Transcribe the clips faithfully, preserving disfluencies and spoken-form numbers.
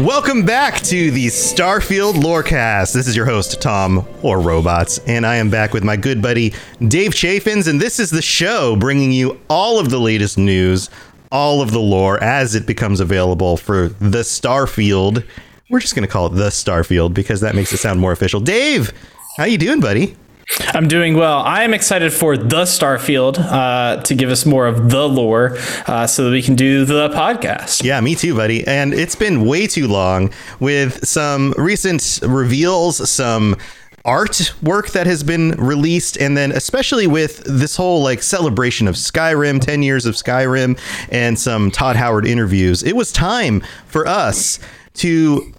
Welcome back to the Starfield Lorecast. This is your host, Tom or Robots, and I am back with my good buddy, Dave Chaffins, and this is the show bringing you all of the latest news, all of the lore as it becomes available for the Starfield. We're just going to call it the Starfield because that makes it sound more official. Dave, how you doing, buddy? I'm doing well. I am excited for the Starfield uh, to give us more of the lore uh, so that we can do the podcast. Yeah, me too, buddy. And it's been way too long with some recent reveals, some artwork that has been released, and then especially with this whole like celebration of Skyrim, ten years of Skyrim, and some Todd Howard interviews. It was time for us to,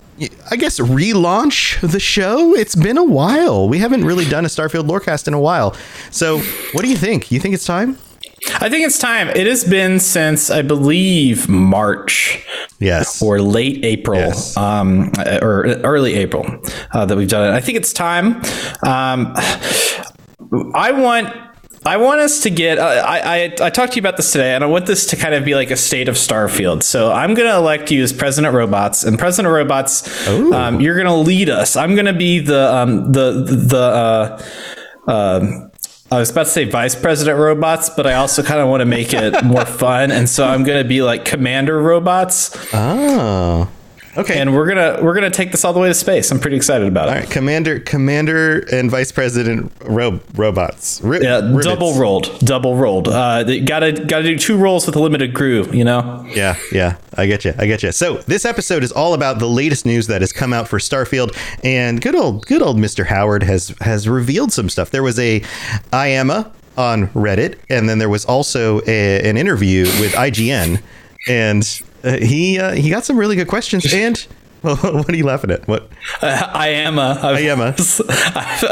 I guess, relaunch the show. It's been a while. We haven't really done a Starfield Lorecast in a while. So what do you think? You think it's time? I think it's time. It has been since, I believe, March. Yes. Or late April. Yes. Um, or early April uh, that we've done it. I think it's time. Um, I want... I want us to get, uh, I, I I talked to you about this today, and I want this to kind of be like a state of Starfield. So I'm going to elect you as President Robots, and President Robots, um, you're going to lead us. I'm going to be the, um, the, the, uh, uh, I was about to say Vice President Robots, but I also kind of want to make it more fun. And so I'm going to be like Commander Robots. Oh. Okay, and we're gonna we're gonna take this all the way to space. I'm pretty excited about it. All right, Commander, Commander, and Vice President Ro- Robots. R- yeah, ribbits. double rolled, double rolled. Uh, gotta gotta do two rolls with a limited crew, you know. Yeah, yeah, I get you, I get you. So this episode is all about the latest news that has come out for Starfield, and good old good old Mister Howard has has revealed some stuff. There was a I M A on Reddit, and then there was also a, an interview with I G N, and. Uh, he uh, he got some really good questions, and well, what are you laughing at? What? Uh, I am a. I, I am a. I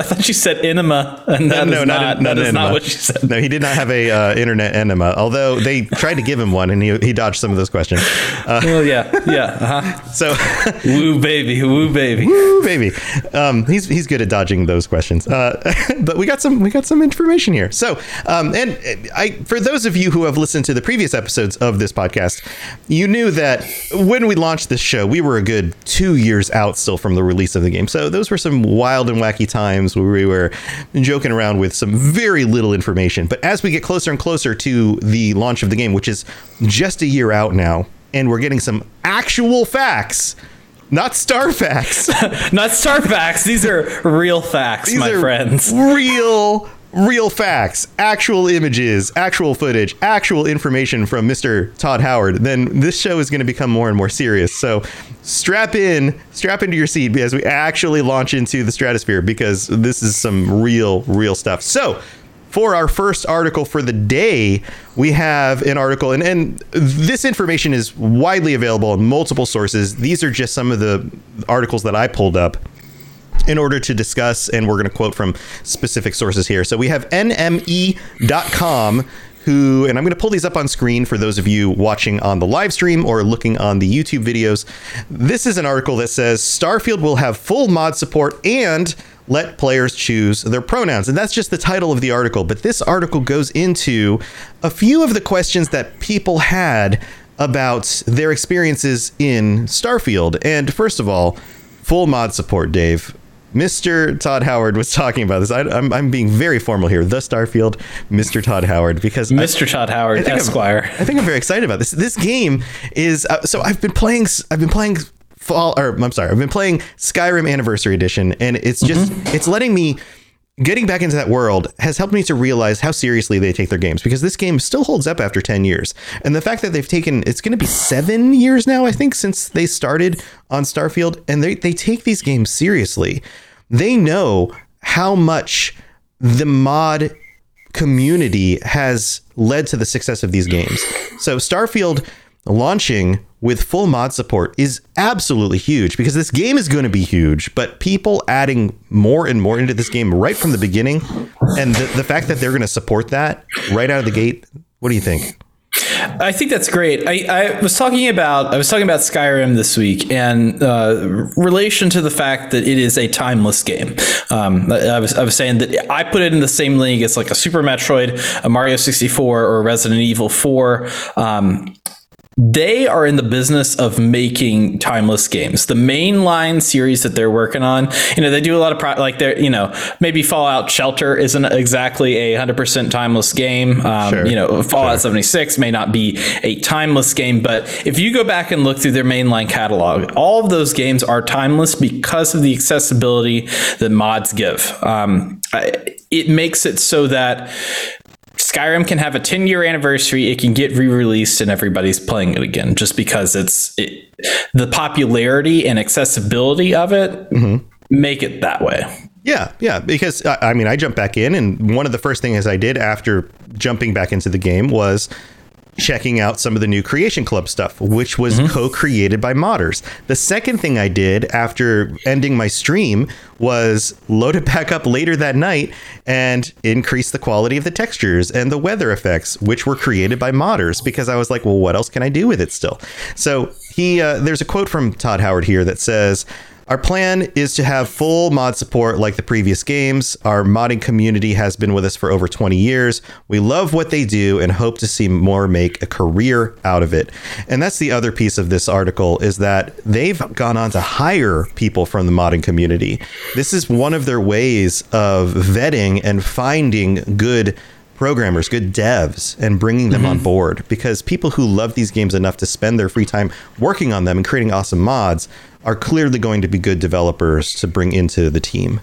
thought you said enema, and that no, is no, not, not, that an is not what you said. No, he did not have a uh, internet enema, although they tried to give him one, and he he dodged some of those questions. Uh, well, yeah, yeah. Uh-huh. So, woo baby, woo baby, woo baby. Um, he's he's good at dodging those questions. Uh, but we got some we got some information here. So, um, and I for those of you who have listened to the previous episodes of this podcast, you knew that when we launched this show, we were a good two years out still from the release of the game. So those were some wild and wacky times where we were joking around with some very little information. But as we get closer and closer to the launch of the game, which is just a year out now, and we're getting some actual facts. Not star facts. Not star facts. These are real facts, These my friends. Real Real facts, actual images, actual footage, actual information from Mister Todd Howard, then this show is going to become more and more serious. So strap in, strap into your seat as we actually launch into the stratosphere, because this is some real, real stuff. So for our first article for the day, we have an article, and, and this information is widely available in multiple sources. These are just some of the articles that I pulled up in order to discuss, and we're going to quote from specific sources here. So we have N M E dot com, who, and I'm going to pull these up on screen for those of you watching on the live stream or looking on the YouTube videos. This is an article that says Starfield will have full mod support and let players choose their pronouns. And that's just the title of the article. But this article goes into a few of the questions that people had about their experiences in Starfield. And first of all, full mod support, Dave. Mister Todd Howard was talking about this. I, I'm, I'm being very formal here. The Starfield, Mister Todd Howard, because Mister I, Todd Howard, I Esquire. I'm, I think I'm very excited about this. This game is uh, so I've been playing. I've been playing Fall. Or I'm sorry. I've been playing Skyrim Anniversary Edition, and it's just mm-hmm. it's letting me. Getting back into that world has helped me to realize how seriously they take their games, because this game still holds up after ten years. And the fact that they've taken, it's going to be seven years now, I think, since they started on Starfield, and they, they take these games seriously. They know how much the mod community has led to the success of these games. So Starfield launching with full mod support is absolutely huge, because this game is going to be huge, but people adding more and more into this game right from the beginning, and the, the fact that they're going to support that right out of the gate. What do you think? I think that's great. I, I was talking about I was talking about Skyrim this week, and uh, relation to the fact that it is a timeless game. Um, I, I was I was saying that I put it in the same league as like a Super Metroid, a Mario sixty-four, or a Resident Evil four. Um, They are in the business of making timeless games. The mainline series that they're working on, you know, they do a lot of pro- like they're, you know, maybe Fallout Shelter isn't exactly a one hundred percent timeless game. Um, sure. You know, Fallout sure. seventy-six may not be a timeless game, but if you go back and look through their mainline catalog, all of those games are timeless because of the accessibility that mods give. Um, it makes it so that Skyrim can have a ten-year anniversary. It can get re-released and everybody's playing it again, just because it's it, the popularity and accessibility of it mm-hmm. make it that way. Yeah, yeah, because I mean, I jumped back in, and one of the first things I did after jumping back into the game was checking out some of the new Creation Club stuff, which was mm-hmm. co-created by modders. The second thing I did after ending my stream was load it back up later that night and increase the quality of the textures and the weather effects, which were created by modders, because I was like, well, what else can I do with it still? So he uh, there's a quote from Todd Howard here that says, "Our plan is to have full mod support like the previous games. Our modding community has been with us for over twenty years. We love what they do and hope to see more make a career out of it." And that's the other piece of this article, is that they've gone on to hire people from the modding community. This is one of their ways of vetting and finding good programmers, good devs, and bringing them mm-hmm. on board, because people who love these games enough to spend their free time working on them and creating awesome mods are clearly going to be good developers to bring into the team.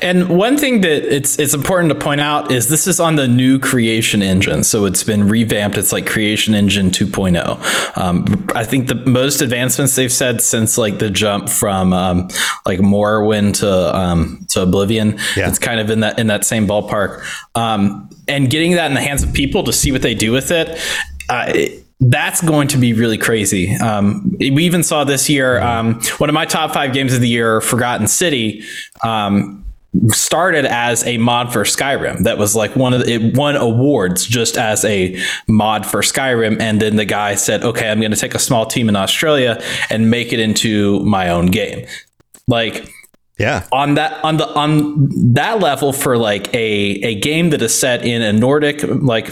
And one thing that it's it's important to point out is this is on the new Creation Engine. So it's been revamped. It's like Creation Engine two point oh. Um, I think the most advancements they've said since like the jump from um, like Morrowind to um, to Oblivion. Yeah. It's kind of in that in that same ballpark. Um, and getting that in the hands of people to see what they do with it. Uh, it That's going to be really crazy. Um, we even saw this year, um, one of my top five games of the year, Forgotten City, um, started as a mod for Skyrim. That was like one of the, it won awards just as a mod for Skyrim. And then the guy said, okay, I'm going to take a small team in Australia and make it into my own game. Like, yeah, on that on the on that level, for like a, a game that is set in a Nordic, like,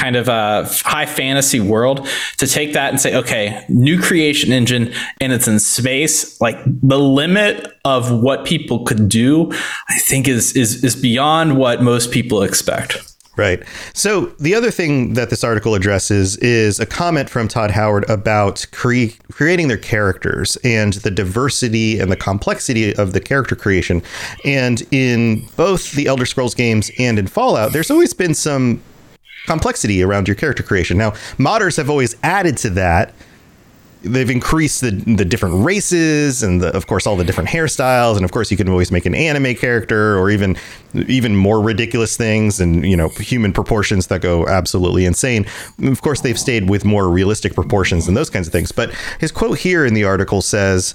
kind of a high fantasy world, to take that and say, okay, new Creation Engine, and it's in space, like the limit of what people could do, I think is, is, is beyond what most people expect. Right. So the other thing that this article addresses is a comment from Todd Howard about cre- creating their characters and the diversity and the complexity of the character creation. And in both the Elder Scrolls games and in Fallout, there's always been some complexity around your character creation. Now, modders have always added to that. They've increased the the different races and, the, of course, all the different hairstyles. And, of course, you can always make an anime character, or even even more ridiculous things, and, you know, human proportions that go absolutely insane. Of course, they've stayed with more realistic proportions and those kinds of things. But his quote here in the article says,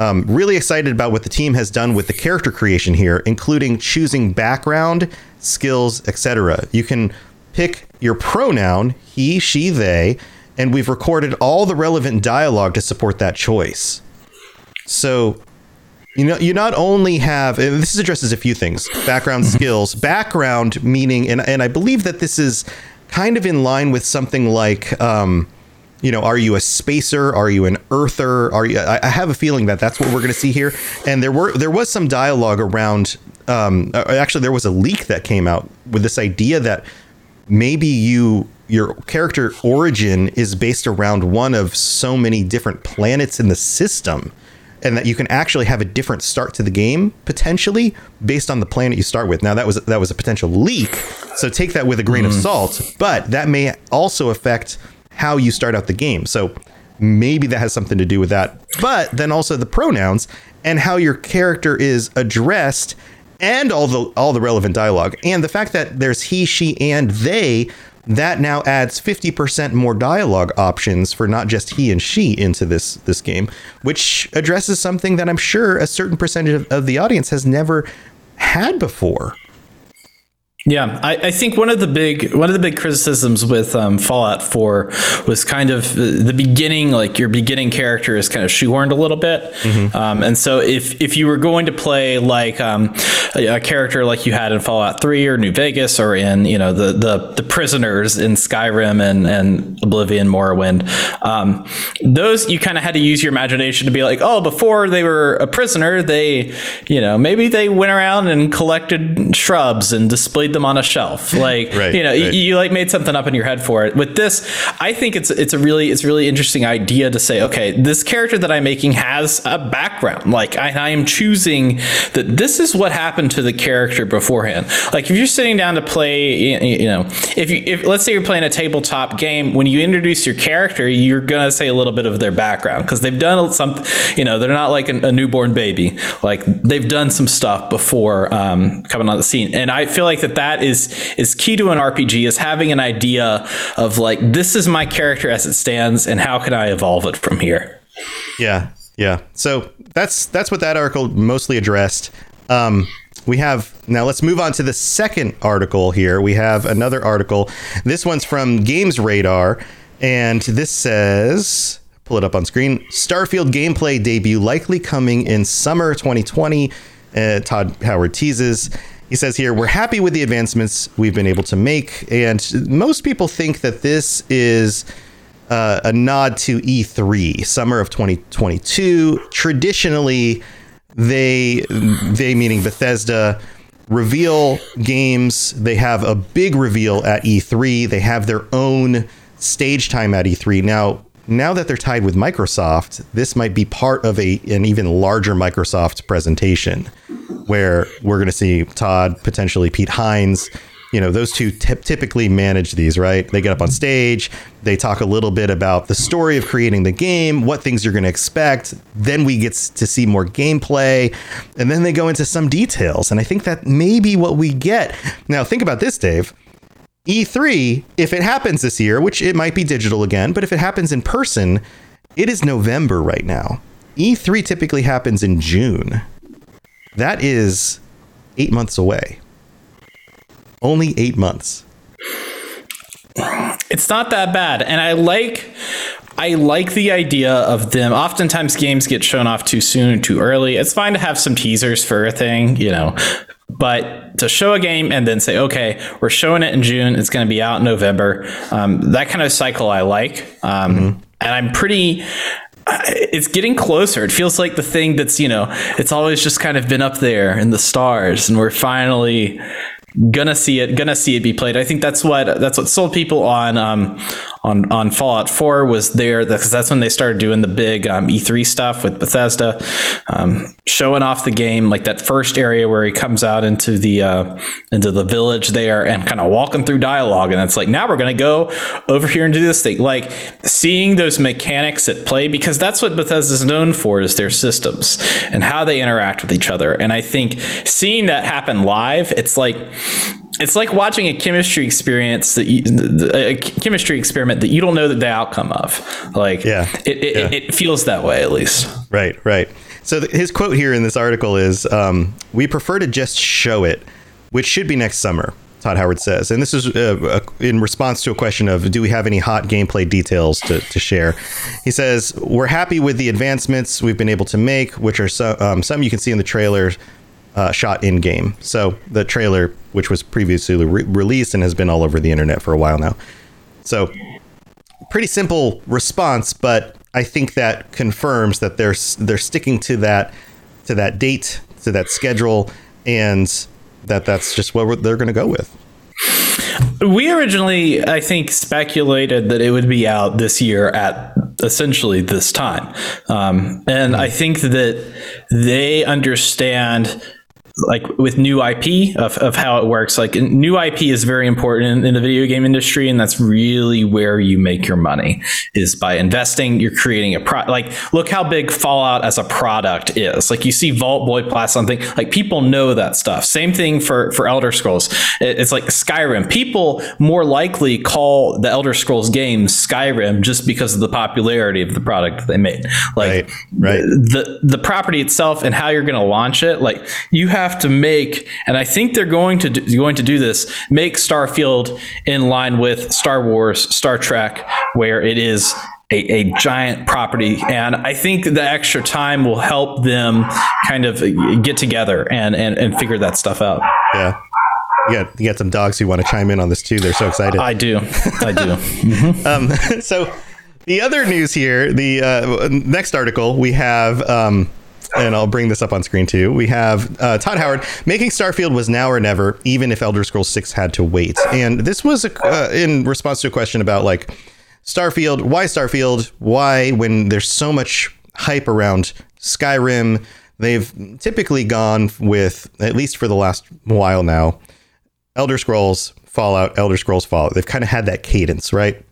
um, really excited about what the team has done with the character creation here, including choosing background, skills, et cetera. You can pick your pronoun, he, she, they, and we've recorded all the relevant dialogue to support that choice. So, you know, you not only have, and this addresses a few things, background skills, background meaning, and, and I believe that this is kind of in line with something like um, you know, are you a spacer? Are you an earther? Are you? I, I have a feeling that that's what we're going to see here. And there were there was some dialogue around. Um, actually, there was a leak that came out with this idea that maybe you your character origin is based around one of so many different planets in the system, and that you can actually have a different start to the game potentially based on the planet you start with. Now, that was that was a potential leak, so take that with a grain mm. of salt. But that may also affect how you start out the game. So maybe that has something to do with that. But then also the pronouns and how your character is addressed, and all the all the relevant dialogue, and the fact that there's he, she, and they, that now adds fifty percent more dialogue options for not just he and she into this this game, which addresses something that I'm sure a certain percentage of, of the audience has never had before. Yeah, I, I think one of the big one of the big criticisms with um, Fallout four was kind of the beginning, like your beginning character is kind of shoehorned a little bit. Mm-hmm. Um, and so if if you were going to play like um, a, a character like you had in Fallout three or New Vegas, or in, you know, the the, the prisoners in Skyrim and, and Oblivion, Morrowind, um, those you kind of had to use your imagination to be like, oh, before they were a prisoner, they, you know, maybe they went around and collected shrubs and displayed them on a shelf, like right, you know right. you, you like made something up in your head for it. With this, I think it's it's a really it's really interesting idea to say, okay, this character that I'm making has a background, like I, I am choosing that this is what happened to the character beforehand. Like if you're sitting down to play, you, you know if you if let's say you're playing a tabletop game, when you introduce your character, you're gonna say a little bit of their background, because they've done something, you know, they're not like an, a newborn baby, like they've done some stuff before um coming on the scene. And I feel like that that is is key to an R P G, is having an idea of like, this is my character as it stands, and how can I evolve it from here? Yeah, yeah. So that's that's what that article mostly addressed. Um, we have now let's move on to the second article here. We have another article. This one's from Games Radar, and this says, pull it up on screen, Starfield gameplay debut likely coming in summer twenty twenty. Uh, Todd Howard teases. He says here, we're happy with the advancements we've been able to make. And most people think that this is uh, a nod to E three, summer of twenty twenty-two. Traditionally, they, they meaning Bethesda, reveal games. They have a big reveal at E three. They have their own stage time at E three. Now, now that they're tied with Microsoft, this might be part of a an even larger Microsoft presentation, where we're going to see Todd, potentially Pete Hines, you know, those two t- typically manage these, right? They get up on stage, they talk a little bit about the story of creating the game, what things you're going to expect. Then we get to see more gameplay, and then they go into some details. And I think that may be what we get. Now, think about this, Dave. E three, if it happens this year, which it might be digital again, but if it happens in person, it is November right now. E three typically happens in June. That is eight months away. Only eight months. It's not that bad. And I like I like the idea of them. Oftentimes games get shown off too soon and too early. It's fine to have some teasers for a thing, you know, but to show a game and then say, OK, we're showing it in June, it's going to be out in November. Um, that kind of cycle I like. Um, mm-hmm. And I'm pretty... it's getting closer. It feels like the thing that's, you know, it's always just kind of been up there in the stars, and we're finally gonna see it, gonna see it be played. I think that's what that's what sold people on um, on on Fallout four was there, because that's when they started doing the big um, E three stuff with Bethesda, um, showing off the game, like that first area where he comes out into the uh, into the village there and kind of walking through dialogue, and it's like, now we're gonna go over here and do this thing. Like seeing those mechanics at play, because that's what Bethesda is known for, is their systems and how they interact with each other. And I think seeing that happen live, it's like. It's like watching a chemistry experience that you, a chemistry experiment that you don't know the outcome of. Like, yeah, it, it, yeah. It, it feels that way, at least. Right, right. So th- his quote here in this article is, um, we prefer to just show it, which should be next summer, Todd Howard says. And this is uh, in response to a question of, do we have any hot gameplay details to, to share? He says, we're happy with the advancements we've been able to make, which are so, um, some you can see in the trailer. Uh, shot in game. So the trailer, which was previously re- released and has been all over the internet for a while now. So pretty simple response, but I think that confirms that they're they're sticking to that to that date, to that schedule, and that that's just what we're, they're going to go with. We originally, I think, speculated that it would be out this year at essentially this time. Um, and mm-hmm. I think that they understand, like with new I P of, of how it works, like new I P is very important in, in the video game industry. And that's really where you make your money, is by investing. You're creating a product. Like, look how big Fallout as a product is. Like, you see Vault Boy Plus something, like people know that stuff. Same thing for, for Elder Scrolls. It, it's like Skyrim. People more likely call the Elder Scrolls games Skyrim just because of the popularity of the product that they made. Like right, right. The, the property itself and how you're going to launch it. Like, you have to make, and I think they're going to do, going to do this, make Starfield in line with Star Wars, Star Trek, where it is a, a giant property. And I think the extra time will help them kind of get together and and, and figure that stuff out. Yeah. You got, you got some dogs who want to chime in on this too. They're so excited. I do. I do. Mm-hmm. Um, so the other news here, the uh, next article we have, um, and I'll bring this up on screen too. We have uh, Todd Howard making Starfield was now or never, even if Elder Scrolls six had to wait. And this was a, uh, in response to a question about like Starfield, why Starfield? Why, when there's so much hype around Skyrim, they've typically gone with, at least for the last while now, Elder Scrolls, Fallout, Elder Scrolls, Fallout. They've kind of had that cadence, right?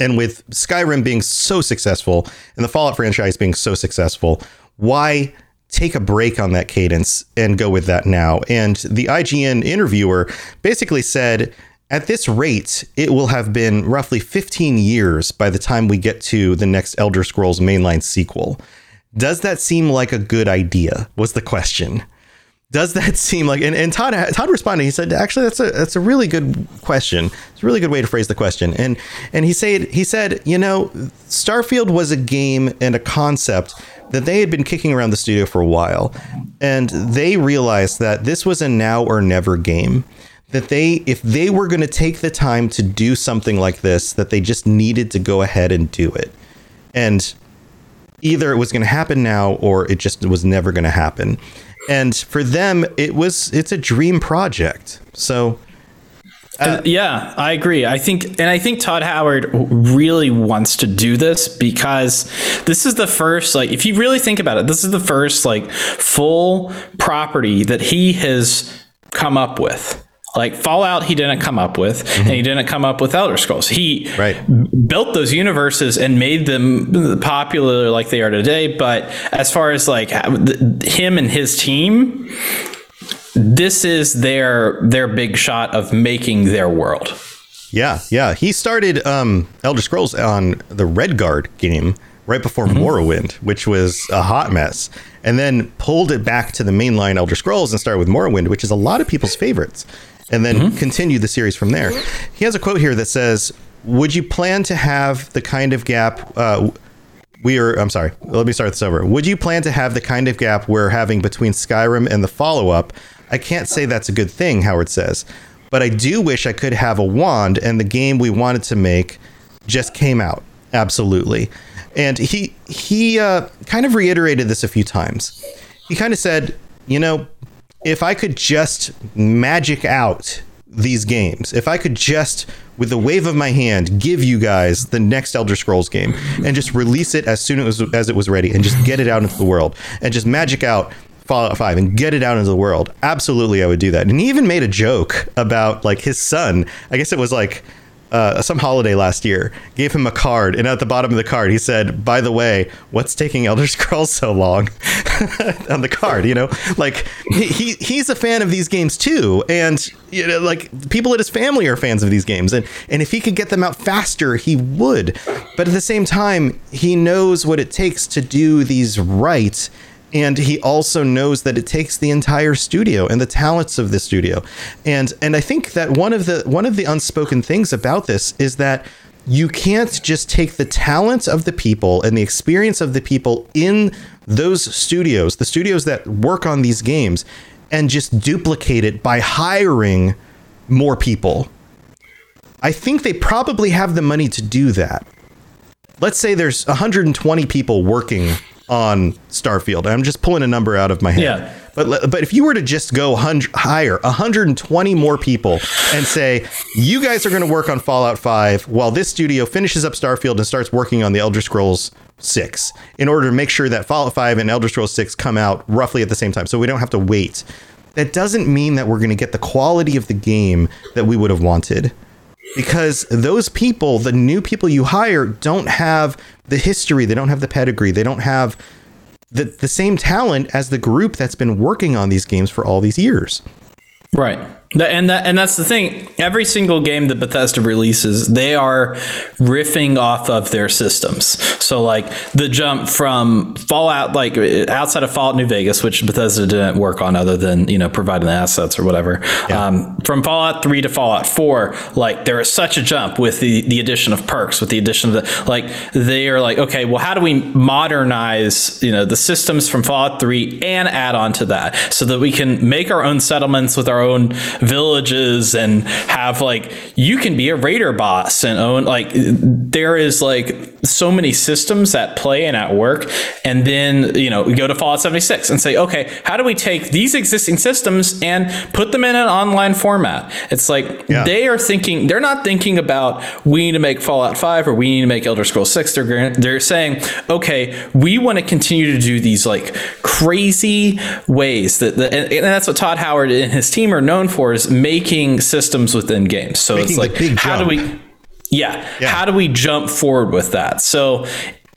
And with Skyrim being so successful and the Fallout franchise being so successful, why take a break on that cadence and go with that now? And the I G N interviewer basically said, at this rate, it will have been roughly fifteen years by the time we get to the next Elder Scrolls mainline sequel. Does that seem like a good idea? Was the question. Does that seem like, and, and Todd, Todd responded, he said, actually, that's a, that's a really good question. It's a really good way to phrase the question. And, and he said, he said, you know, Starfield was a game and a concept that they had been kicking around the studio for a while. And they realized that this was a now or never game, that they, if they were going to take the time to do something like this, that they just needed to go ahead and do it. And either it was going to happen now, or it just was never going to happen. And for them, it was it's a dream project. So, uh, yeah, I agree. I think and I think Todd Howard really wants to do this, because this is the first, like, if you really think about it, this is the first like full property that he has come up with. Like Fallout, he didn't come up with, mm-hmm. and he didn't come up with Elder Scrolls. He right. built those universes and made them popular like they are today. But as far as like him and his team, this is their their big shot of making their world. Yeah, yeah. He started um, Elder Scrolls on the Redguard game right before mm-hmm. Morrowind, which was a hot mess, and then pulled it back to the mainline Elder Scrolls and started with Morrowind, which is a lot of people's favorites. And then mm-hmm. continue the series from there. He has a quote here that says, would you plan to have the kind of gap uh, we are? I'm sorry. Let me start this over. Would you plan to have the kind of gap we're having between Skyrim and the follow up? I can't say that's a good thing, Howard says, but I do wish I could have a wand, and the game we wanted to make just came out. Absolutely. And he he uh, kind of reiterated this a few times. He kind of said, you know, if I could just magic out these games, if I could just, with the wave of my hand, give you guys the next Elder Scrolls game and just release it as soon as it was, as it was ready, and just get it out into the world, and just magic out Fallout five and get it out into the world. Absolutely, I would do that. And he even made a joke about like his son. I guess it was like uh, some holiday last year, gave him a card, and at the bottom of the card, he said, by the way, what's taking Elder Scrolls so long? On the card, you know, like he, he he's a fan of these games too. And, you know, like people at his family are fans of these games. And, and if he could get them out faster, he would. But at the same time, he knows what it takes to do these right. And he also knows that it takes the entire studio and the talents of the studio. And and I think that one of the one of the unspoken things about this is that you can't just take the talent of the people and the experience of the people in those studios, the studios that work on these games, and just duplicate it by hiring more people. I think they probably have the money to do that. let's say there's one hundred twenty people working on Starfield. I'm just pulling a number out of my head. Yeah. But but if you were to just go hire one hundred twenty more people and say, you guys are going to work on Fallout five while this studio finishes up Starfield and starts working on the Elder Scrolls six in order to make sure that Fallout five and Elder Scrolls six come out roughly at the same time, so we don't have to wait. That doesn't mean that we're going to get the quality of the game that we would have wanted, because those people, the new people you hire, don't have the history. They don't have the pedigree. They don't have the, the same talent as the group that's been working on these games for all these years. Right. And that, and that's the thing. Every single game that Bethesda releases, they are riffing off of their systems. So like the jump from Fallout, like outside of Fallout New Vegas, which Bethesda didn't work on other than, you know, providing the assets or whatever. Yeah. Um, from Fallout three to Fallout four, like there is such a jump with the, the addition of perks, with the addition of the, like they are like, okay, well, how do we modernize, you know, the systems from Fallout three and add on to that so that we can make our own settlements with our own villages and have like, you can be a raider boss and own, like there is like so many systems at play and at work. And then, you know, we go to Fallout seventy-six and say, okay, how do we take these existing systems and put them in an online format? It's like, yeah. They are thinking, they're not thinking about, we need to make Fallout five or we need to make Elder Scrolls six. They're, they're saying, okay, we want to continue to do these like crazy ways that, the, and, and that's what Todd Howard and his team are known for, is making systems within games. So making it's like, how jump. do we, yeah, yeah, how do we jump forward with that? So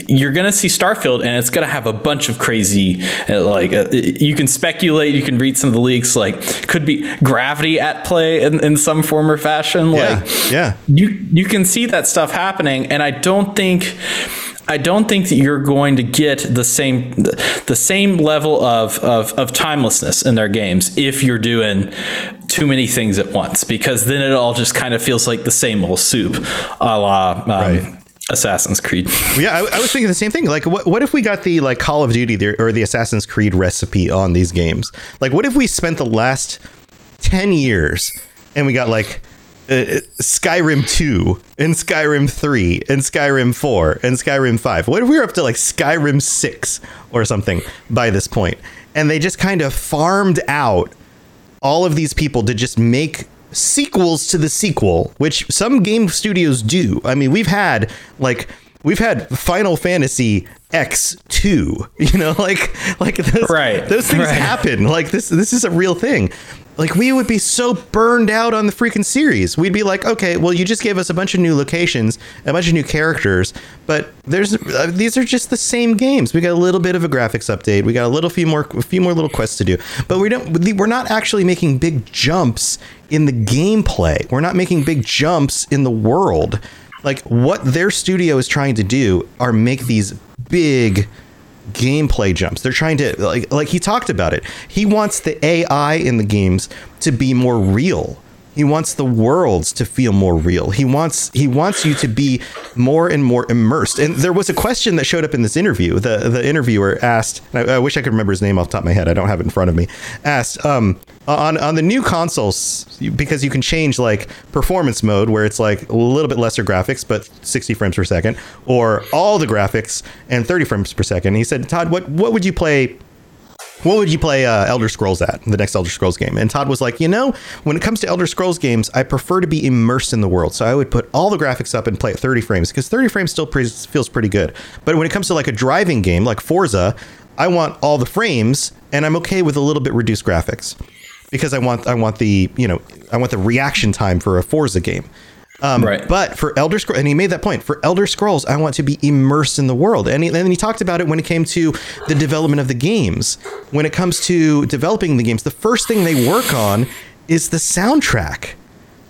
you're going to see Starfield and it's going to have a bunch of crazy, uh, like uh, you can speculate, you can read some of the leaks, like could be gravity at play in, in some form or fashion. Yeah, like yeah, you, you can see that stuff happening. And I don't think, I don't think that you're going to get the same the same level of, of, of timelessness in their games if you're doing too many things at once, because then it all just kind of feels like the same old soup, a la um, right. Assassin's Creed. Yeah, I, I was thinking the same thing. Like, what, what if we got the like Call of Duty the, or the Assassin's Creed recipe on these games? Like, what if we spent the last ten years and we got like Uh, Skyrim two and Skyrim three and Skyrim four and Skyrim five. What if we were up to like Skyrim six or something by this point? And they just kind of farmed out all of these people to just make sequels to the sequel, which some game studios do. I mean, we've had like we've had Final Fantasy X two, you know, like like those, right. those things right. happen. Like this this is a real thing. Like, we would be so burned out on the freaking series. We'd be like, okay, well, you just gave us a bunch of new locations, a bunch of new characters, but there's uh, these are just the same games. We got a little bit of a graphics update. We got a little few more, a few more little quests to do, but we don't. We're not actually making big jumps in the gameplay. We're not making big jumps in the world. Like, what their studio is trying to do are make these big gameplay jumps. They're trying to like like he talked about it. He wants the A I in the games to be more real. He wants the worlds to feel more real. He wants he wants you to be more and more immersed. And there was a question that showed up in this interview. The the interviewer asked, and I, I wish I could remember his name off the top of my head. I don't have it in front of me. Asked um on on the new consoles, because you can change like performance mode where it's like a little bit lesser graphics but sixty frames per second, or all the graphics and thirty frames per second. And he said, Todd, what what would you play? What would you play uh, Elder Scrolls at, the next Elder Scrolls game? And Todd was like, you know, when it comes to Elder Scrolls games, I prefer to be immersed in the world. So I would put all the graphics up and play at thirty frames, because thirty frames still pre- feels pretty good. But when it comes to like a driving game like Forza, I want all the frames, and I'm okay with a little bit reduced graphics, because I want I want the, you know, I want the reaction time for a Forza game. Um, right. But for Elder Scrolls, and he made that point, for Elder Scrolls, I want to be immersed in the world. And, he, and he talked about it when it came to the development of the games. When it comes to developing the games, the first thing they work on is the soundtrack,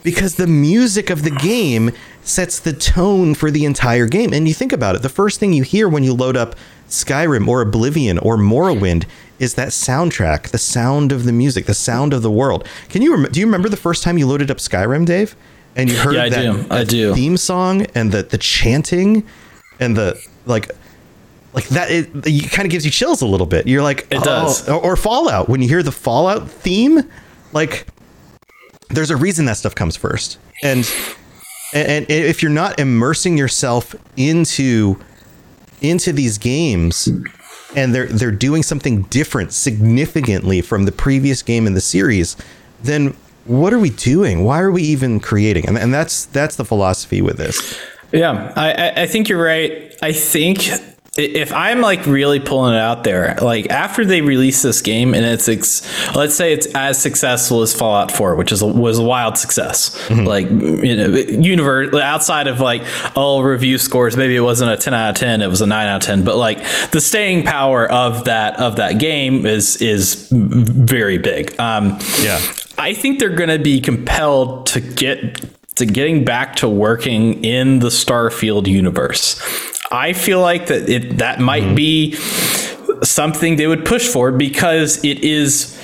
because the music of the game sets the tone for the entire game. And you think about it, the first thing you hear when you load up Skyrim or Oblivion or Morrowind is that soundtrack, the sound of the music, the sound of the world. Can you rem- do you remember the first time you loaded up Skyrim, Dave? And you heard yeah, I that, do. that I do. theme song and the, the chanting and the like, like that, it, it kind of gives you chills a little bit. You're like, it oh. does. Or, or Fallout, when you hear the Fallout theme, like there's a reason that stuff comes first. And and, and if you're not immersing yourself into into these games, and they're they're doing something different significantly from the previous game in the series, then what are we doing? Why are we even creating? And, and that's that's the philosophy with this. Yeah, I, I think you're right. I think if I'm like really pulling it out there, like after they release this game and it's, ex- let's say it's as successful as Fallout four, which is a, was a wild success, mm-hmm. like, you know, universe outside of like all review scores, maybe it wasn't a ten out of ten, it was a nine out of ten, but like the staying power of that, of that game is, is very big. Um, yeah, I think they're going to be compelled to get to getting back to working in the Starfield universe. I feel like that it that might mm-hmm. be something they would push for, because it is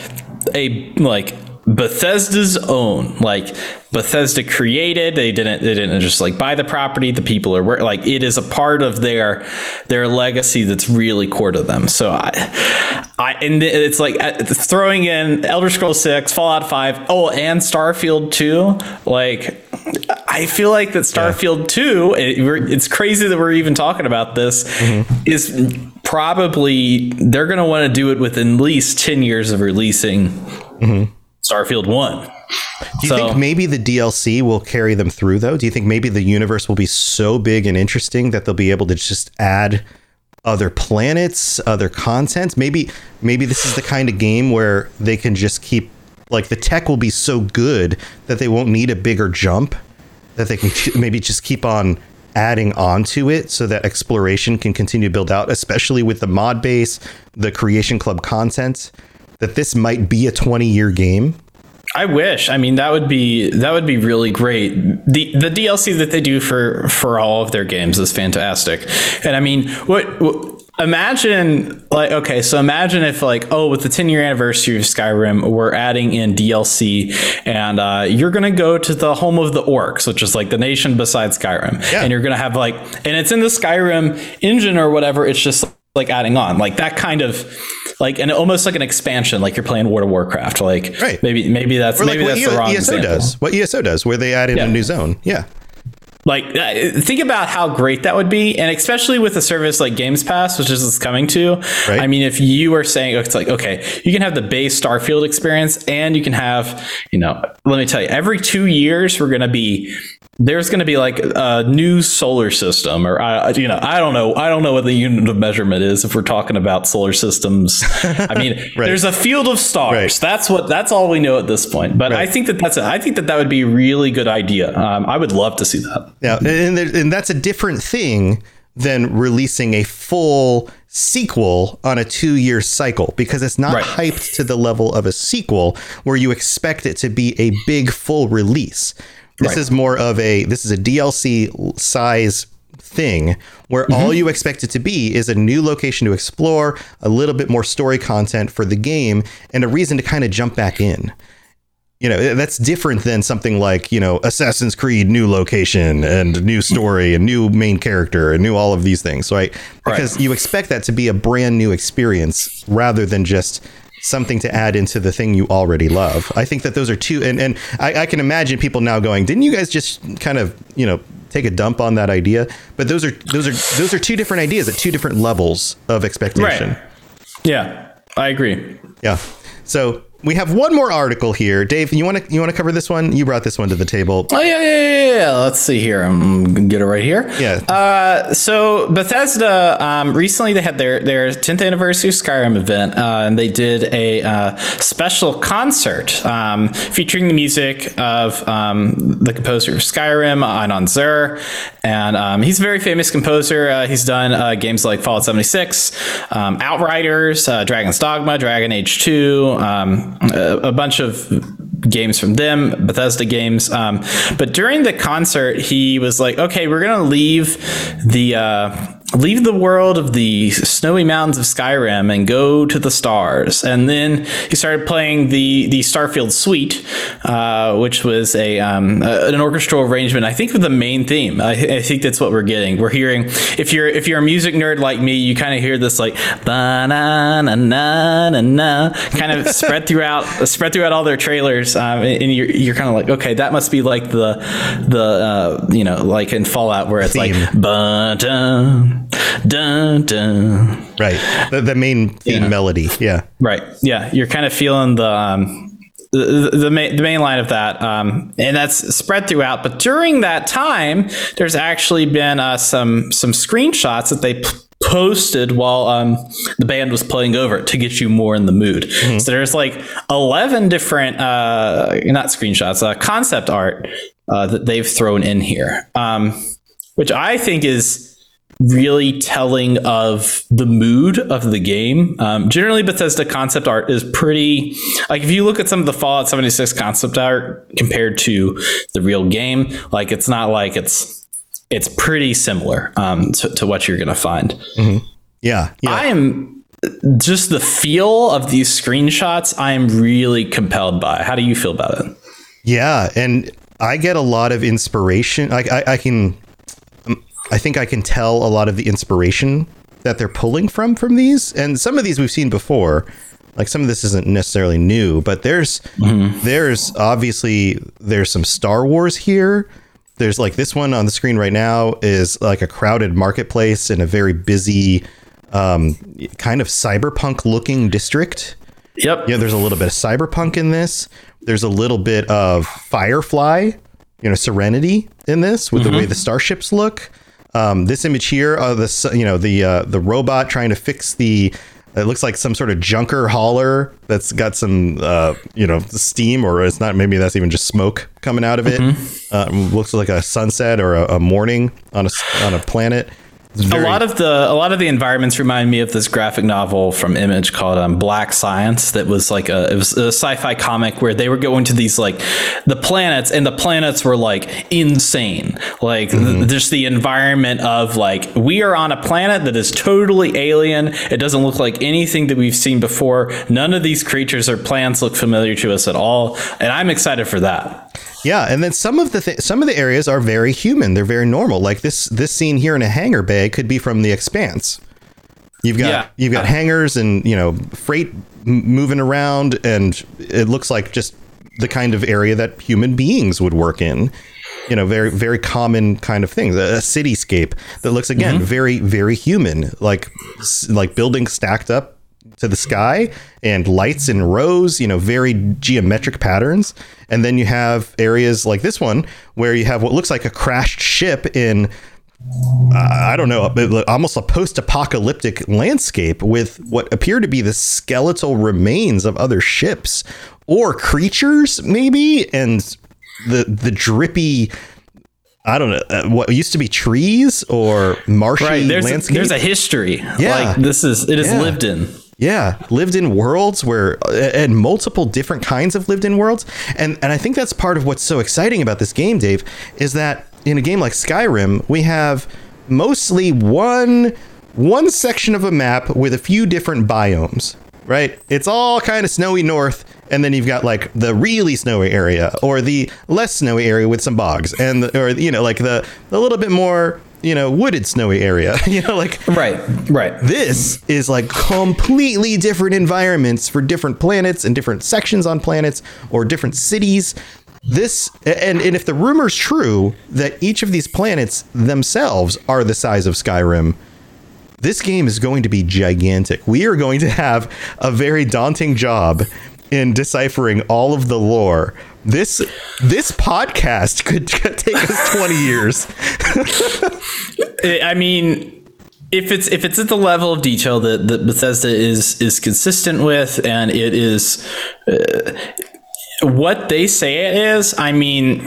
a like Bethesda's own, like Bethesda created. They didn't they didn't just like buy the property. The people are like, it is a part of their their legacy that's really core to them. So I I and it's like throwing in Elder Scrolls six, Fallout five, oh, and Starfield two. Like, I feel like that Starfield two, it, it's crazy that we're even talking about this, mm-hmm. is probably they're going to want to do it within at least ten years of releasing mm-hmm. Starfield one. Do you so, think maybe the D L C will carry them through, though? Do you think maybe the universe will be so big and interesting that they'll be able to just add other planets, other content? Maybe, maybe this is the kind of game where they can just keep, like, the tech will be so good that they won't need a bigger jump, that they can maybe just keep on adding on to it so that exploration can continue to build out, especially with the mod base, the Creation Club content, that this might be a twenty year game. I wish. I mean, that would be that would be really great. The the D L C that they do for for all of their games is fantastic. And I mean, what, what imagine like, OK, so imagine if like, oh, with the ten year anniversary of Skyrim, we're adding in D L C, and uh, you're going to go to the home of the orcs, which is like the nation beside Skyrim. Yeah. And you're going to have like, and it's in the Skyrim engine or whatever. It's just like adding on like that kind of like, and almost like an expansion, like you're playing World of Warcraft, like right. maybe maybe that's like maybe that's e- the wrong E S O example. Does what E S O does, where they add in yeah. a new zone. Yeah, like think about how great that would be, and especially with a service like Games Pass, which is coming to. Right. I mean, if you are saying it's like, okay, you can have the base Starfield experience, and you can have, you know, let me tell you, every two years we're gonna be. There's going to be like a new solar system, or, uh, you know, I don't know. I don't know what the unit of measurement is if we're talking about solar systems. I mean, right. there's a field of stars. Right. That's what that's all we know at this point. But right. I think that that's a, I think that that would be a really good idea. Um, I would love to see that. Yeah. And, there, and that's a different thing than releasing a full sequel on a two year cycle, because it's not right. hyped to the level of a sequel where you expect it to be a big full release. This right. is more of a this is a D L C size thing where mm-hmm. all you expect it to be is a new location to explore, a little bit more story content for the game, and a reason to kind of jump back in. You know, that's different than something like, you know, Assassin's Creed, new location and new story and new main character and new all of these things. Right. Because right. you expect that to be a brand new experience rather than just something to add into the thing you already love. I think that those are two. And, and I, I can imagine people now going, didn't you guys just kind of, you know, take a dump on that idea? But those are those are those are two different ideas at two different levels of expectation. Right. Yeah, I agree. Yeah. So we have one more article here. Dave, you want to you want to cover this one? You brought this one to the table. Oh, yeah, yeah, yeah. yeah. Let's see here. I'm going to get it right here. Yeah. Uh, so Bethesda, um, recently they had their, their tenth anniversary Skyrim event, uh, and they did a uh, special concert um, featuring the music of um, the composer of Skyrim, Einar Zur. And um, he's a very famous composer. Uh, he's done uh, games like Fallout seventy-six, um, Outriders, uh, Dragon's Dogma, Dragon Age two, um, A, a bunch of games from them, Bethesda games. Um, but during the concert, he was like, okay, we're going to leave the uh, leave the world of the snowy mountains of Skyrim and go to the stars. And then he started playing the the Starfield Suite, uh, which was a um, an orchestral arrangement, I think, of the main theme. I, I think that's what we're getting. We're hearing, if you're if you're a music nerd like me, you kind of hear this like na na na na na kind of spread throughout spread throughout all their trailers, um, and you're you're kind of like, okay, that must be like the the uh, you know, like in Fallout where it's theme. Like ba da. Dun, dun. Right, the, the main theme yeah. melody, yeah, right, yeah. You're kind of feeling the um, the the, the, main, the main line of that, um, and that's spread throughout. But during that time, there's actually been uh, some some screenshots that they. P- posted while um the band was playing over it to get you more in the mood. Mm-hmm. So there's like eleven different uh not screenshots uh concept art uh that they've thrown in here, um which I think is really telling of the mood of the game. Um generally, Bethesda concept art is pretty, like, if you look at some of the Fallout seventy-six concept art compared to the real game, like, it's not like it's it's pretty similar um, to, to what you're going to find. Mm-hmm. Yeah, yeah. I am just the feel of these screenshots. I am really compelled by. How do you feel about it? Yeah. And I get a lot of inspiration. Like I, I can, I think I can tell a lot of the inspiration that they're pulling from, from these. And some of these we've seen before, like some of this isn't necessarily new, but there's, mm-hmm. there's obviously there's some Star Wars here. There's like this one on the screen right now is like a crowded marketplace in a very busy um, kind of cyberpunk looking district. Yep. Yeah. There's a little bit of cyberpunk in this. There's a little bit of Firefly, you know, Serenity in this with mm-hmm. the way the starships look. Um, this image here of the, you know, the uh, the robot trying to fix the. It looks like some sort of junker hauler that's got some, uh, you know, steam, or it's not. Maybe that's even just smoke coming out of it. Mm-hmm. Uh, looks like a sunset or a, a morning on a on a planet. Very- a lot of the a lot of the environments remind me of this graphic novel from Image called um, Black Science. That was like a it was a sci-fi comic where they were going to these like the planets, and the planets were like insane. Like mm-hmm. th- just the environment of like, we are on a planet that is totally alien. It doesn't look like anything that we've seen before. None of these creatures or plants look familiar to us at all, and I'm excited for that. Yeah, and then some of the th- some of the areas are very human. They're very normal. Like this this scene here in a hangar bay could be from The Expanse. You've got yeah. you've got hangars and, you know, freight m- moving around, and it looks like just the kind of area that human beings would work in. You know, very very common kind of thing. A, a cityscape that looks again mm-hmm. very very human. Like like buildings stacked up to the sky and lights in rows, you know, very geometric patterns. And then you have areas like this one where you have what looks like a crashed ship in, uh, I don't know, almost a post-apocalyptic landscape with what appear to be the skeletal remains of other ships or creatures, maybe. And the, the drippy, I don't know, uh, what used to be trees or marshy right, there's landscape. A, there's a history. Yeah. Like this is, it is yeah. lived in. Yeah, lived in worlds where and multiple different kinds of lived in worlds. And and I think that's part of what's so exciting about this game, Dave, is that in a game like Skyrim, we have mostly one one section of a map with a few different biomes, right? It's all kind of snowy north. And then you've got like the really snowy area or the less snowy area with some bogs and the, or, you know, like the a little bit more, you know, wooded snowy area, you know, like right, right. This is like completely different environments for different planets and different sections on planets or different cities. This and, and if the rumor's true that each of these planets themselves are the size of Skyrim, this game is going to be gigantic. We are going to have a very daunting job in deciphering all of the lore. This this podcast could take us twenty years. I mean, if it's if it's at the level of detail that, that Bethesda is is consistent with, and it is uh, what they say it is. I mean,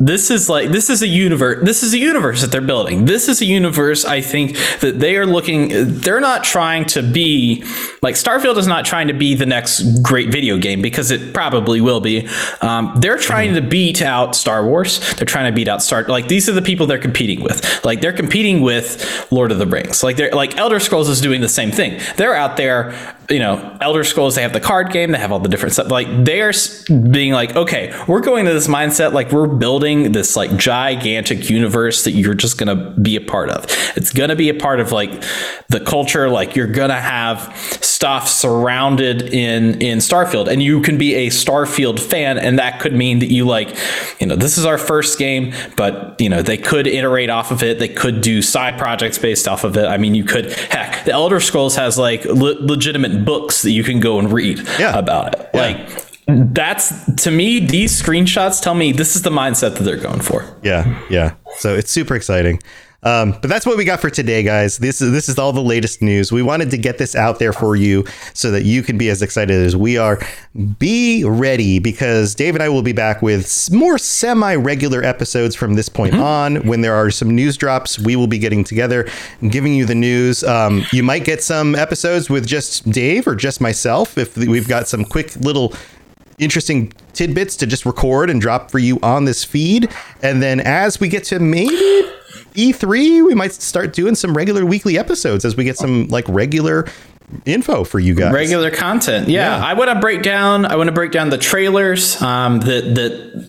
this is like this is a universe this is a universe that they're building. This is a universe I think that they are looking they're not trying to be like Starfield is not trying to be the next great video game, because it probably will be. Um, they're trying to beat out Star Wars. They're trying to beat out Star like these are the people they're competing with. Like they're competing with Lord of the Rings. Like they're like Elder Scrolls is doing the same thing. They're out there, you know, Elder Scrolls, they have the card game, they have all the different stuff. Like they're being like, okay, we're going to this mindset, like we're building this like gigantic universe that you're just gonna be a part of. It's gonna be a part of like the culture, like you're gonna have stuff surrounded in in Starfield, and you can be a Starfield fan, and that could mean that you like, you know, this is our first game, but you know, they could iterate off of it, they could do side projects based off of it. I mean, you could heck, the Elder Scrolls has like le- legitimate books that you can go and read yeah. about it. Yeah. Like that's, to me, these screenshots tell me this is the mindset that they're going for. Yeah. Yeah. So it's super exciting. Um, but that's what we got for today, guys. This is, this is all the latest news. We wanted to get this out there for you so that you can be as excited as we are. Be ready, because Dave and I will be back with more semi-regular episodes from this point mm-hmm. on. When there are some news drops, we will be getting together and giving you the news. Um, you might get some episodes with just Dave or just myself, if we've got some quick little interesting tidbits to just record and drop for you on this feed. And then as we get to maybe E three, we might start doing some regular weekly episodes as we get some like regular info for you guys, regular content. Yeah, yeah. I want to break down I want to break down the trailers, um that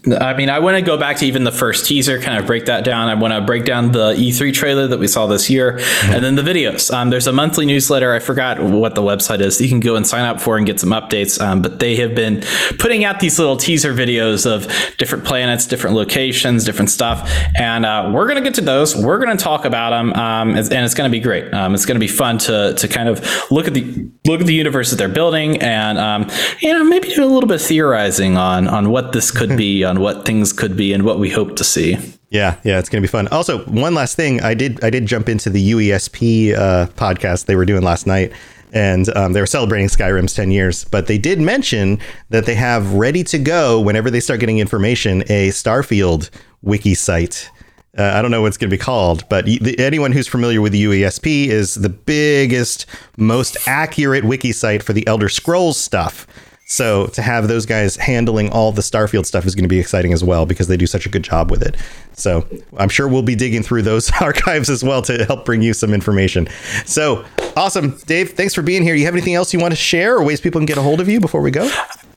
that I mean I want to go back to even the first teaser, kind of break that down. I want to break down the E three trailer that we saw this year, mm-hmm. and then the videos. Um there's a monthly newsletter, I forgot what the website is, you can go and sign up for and get some updates, um but they have been putting out these little teaser videos of different planets, different locations, different stuff, and uh we're going to get to those, we're going to talk about them, um and it's going to be great. Um it's going to be fun to to kind of look at the look at the universe that they're building, and um you know, maybe do a little bit of theorizing on on what this could be, on what things could be, and what we hope to see. Yeah, yeah, it's gonna be fun. Also, one last thing, I did I did jump into the U E S P uh podcast they were doing last night, and um they were celebrating Skyrim's ten years, but they did mention that they have ready to go, whenever they start getting information, a Starfield wiki site. Uh, I don't know what it's going to be called, but the, anyone who's familiar with the U E S P is the biggest, most accurate wiki site for the Elder Scrolls stuff. So to have those guys handling all the Starfield stuff is going to be exciting as well, because they do such a good job with it. So I'm sure we'll be digging through those archives as well to help bring you some information. So awesome. Dave, thanks for being here. You have anything else you want to share, or ways people can get a hold of you before we go?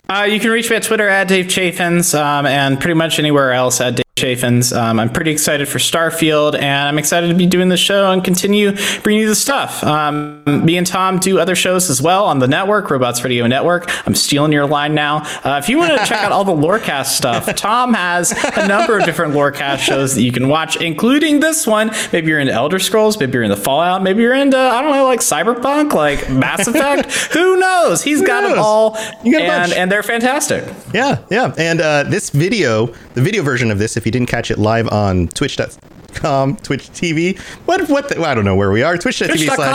Uh, you can reach me at Twitter at Dave Chaffins, um, and pretty much anywhere else at Dave Chaffins. Um, I'm pretty excited for Starfield, and I'm excited to be doing the show and continue bringing you the stuff. Um, me and Tom do other shows as well on the network, Robots Radio Network. I'm stealing your line now. Uh, if you want to check out all the Lorecast stuff, Tom has a number of different Lorecast shows that you can watch, including this one. Maybe you're into Elder Scrolls, maybe you're into Fallout, maybe you're into, I don't know, like Cyberpunk, like Mass Effect. Who knows? He's Who got knows? It all. You got and, a bunch. And they're fantastic. Yeah, yeah. And uh, this video, the video version of this, if you didn't catch it live on twitch dot com, Twitch T V, what, what, the, well, I don't know where we are, twitch dot t v slash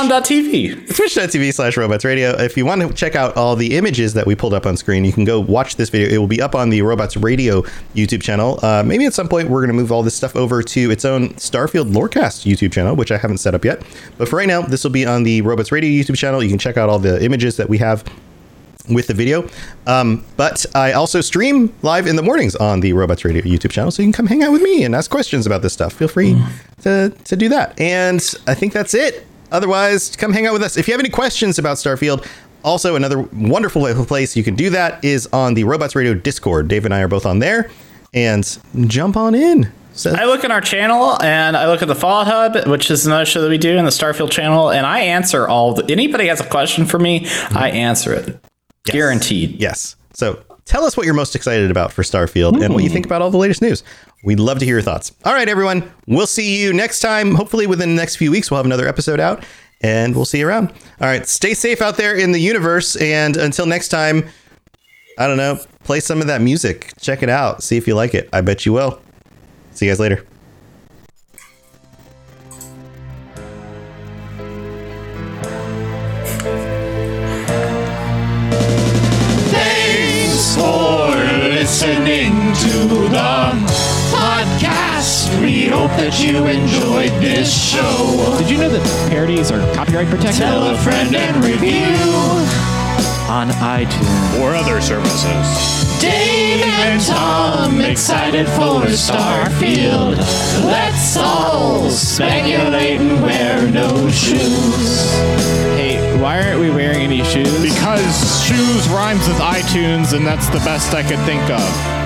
twitch dot t v slash Robots Radio. If you want to check out all the images that we pulled up on screen, you can go watch this video. It will be up on the Robots Radio YouTube channel. Uh, maybe at some point we're going to move all this stuff over to its own Starfield Lorecast YouTube channel, which I haven't set up yet. But for right now, this will be on the Robots Radio YouTube channel. You can check out all the images that we have with the video. Um, but I also stream live in the mornings on the Robots Radio YouTube channel, so you can come hang out with me and ask questions about this stuff. Feel free mm. to, to do that. And I think that's it. Otherwise, come hang out with us. If you have any questions about Starfield, also another wonderful place you can do that is on the Robots Radio Discord. Dave and I are both on there. And jump on in. So. I look at our channel, and I look at the Fallout Hub, which is another show that we do, and the Starfield channel, and I answer all the, anybody has a question for me, mm. I answer it. Yes. Guaranteed. Yes. So tell us what you're most excited about for Starfield mm. and what you think about all the latest news. We'd love to hear your thoughts. All right, everyone. We'll see you next time. Hopefully within the next few weeks, we'll have another episode out, and we'll see you around. All right. Stay safe out there in the universe. And until next time, I don't know, play some of that music. Check it out. See if you like it. I bet you will. See you guys later. Listening to them. hope that you enjoyed this show. Did you know that parodies are copyright protected? Tell a friend and review on iTunes or other services. Dave and Tom excited for Starfield. Let's all speculate and wear no shoes. Hey, why aren't we wearing any shoes? Because shoes rhymes with iTunes, and that's the best I could think of.